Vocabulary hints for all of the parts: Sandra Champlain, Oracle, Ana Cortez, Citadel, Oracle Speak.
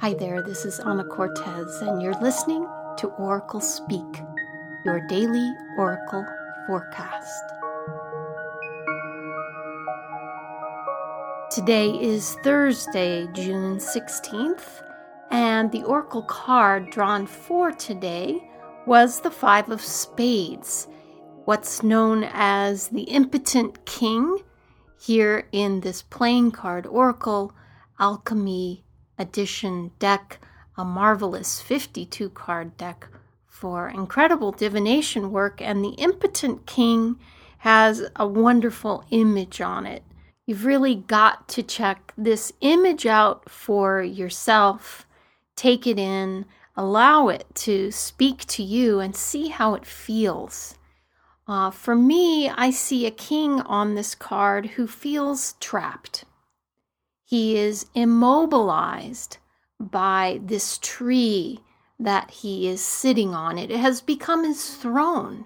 Hi there, this is Ana Cortez, and you're listening to Oracle Speak, your daily Oracle forecast. Today is Thursday, June 16th, and the Oracle card drawn for today was the Five of Spades, what's known as the Impotent King here in this playing card Oracle Alchemy Edition deck, a marvelous 52 card deck for incredible divination work, and the Impotent King has a wonderful image on it. You've really got to check this image out for yourself, take it in, allow it to speak to you, and see how it feels. For me, I see a king on this card who feels trapped. He is immobilized by this tree that he is sitting on. It has become his throne,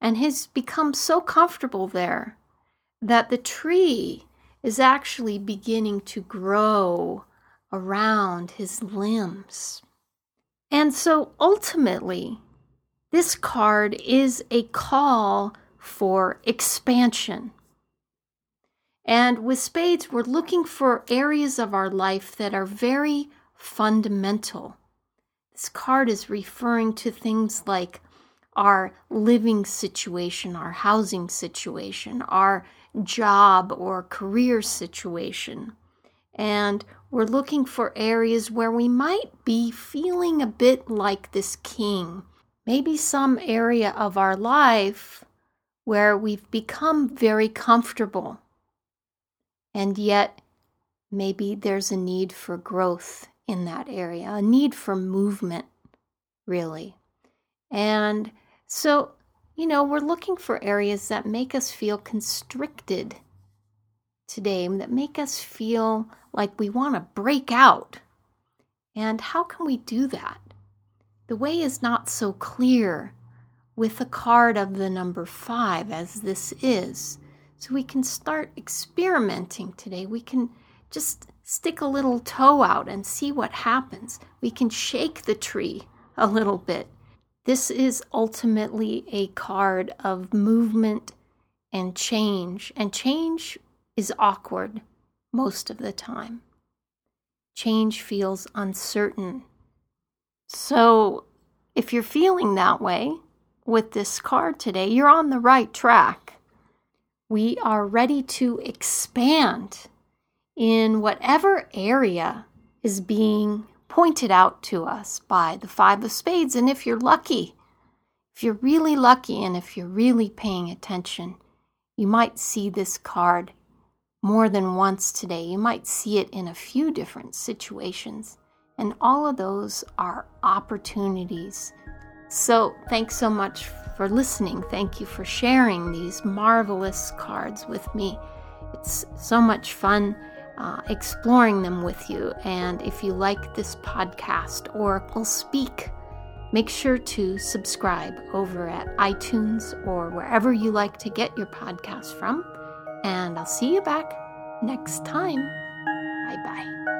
and has become so comfortable there that the tree is actually beginning to grow around his limbs. And so ultimately, this card is a call for expansion. And with spades, we're looking for areas of our life that are very fundamental. This card is referring to things like our living situation, our housing situation, our job or career situation. And we're looking for areas where we might be feeling a bit like this king. Maybe some area of our life where we've become very comfortable. And yet, maybe there's a need for growth in that area, a need for movement, really. And so, we're looking for areas that make us feel constricted today, that make us feel like we want to break out. And how can we do that? The way is not so clear with the card of the number 5 as this is. So we can start experimenting today. We can just stick a little toe out and see what happens. We can shake the tree a little bit. This is ultimately a card of movement and change. And change is awkward most of the time. Change feels uncertain. So if you're feeling that way with this card today, you're on the right track. We are ready to expand in whatever area is being pointed out to us by the Five of Spades. And if you're lucky, if you're really lucky and if you're really paying attention, you might see this card more than once today. You might see it in a few different situations. And all of those are opportunities. So thanks so much for listening. Thank you for sharing these marvelous cards with me. It's so much fun exploring them with you. And if you like this podcast, Oracle Speak, make sure to subscribe over at iTunes or wherever you like to get your podcast from. And I'll see you back next time. Bye-bye.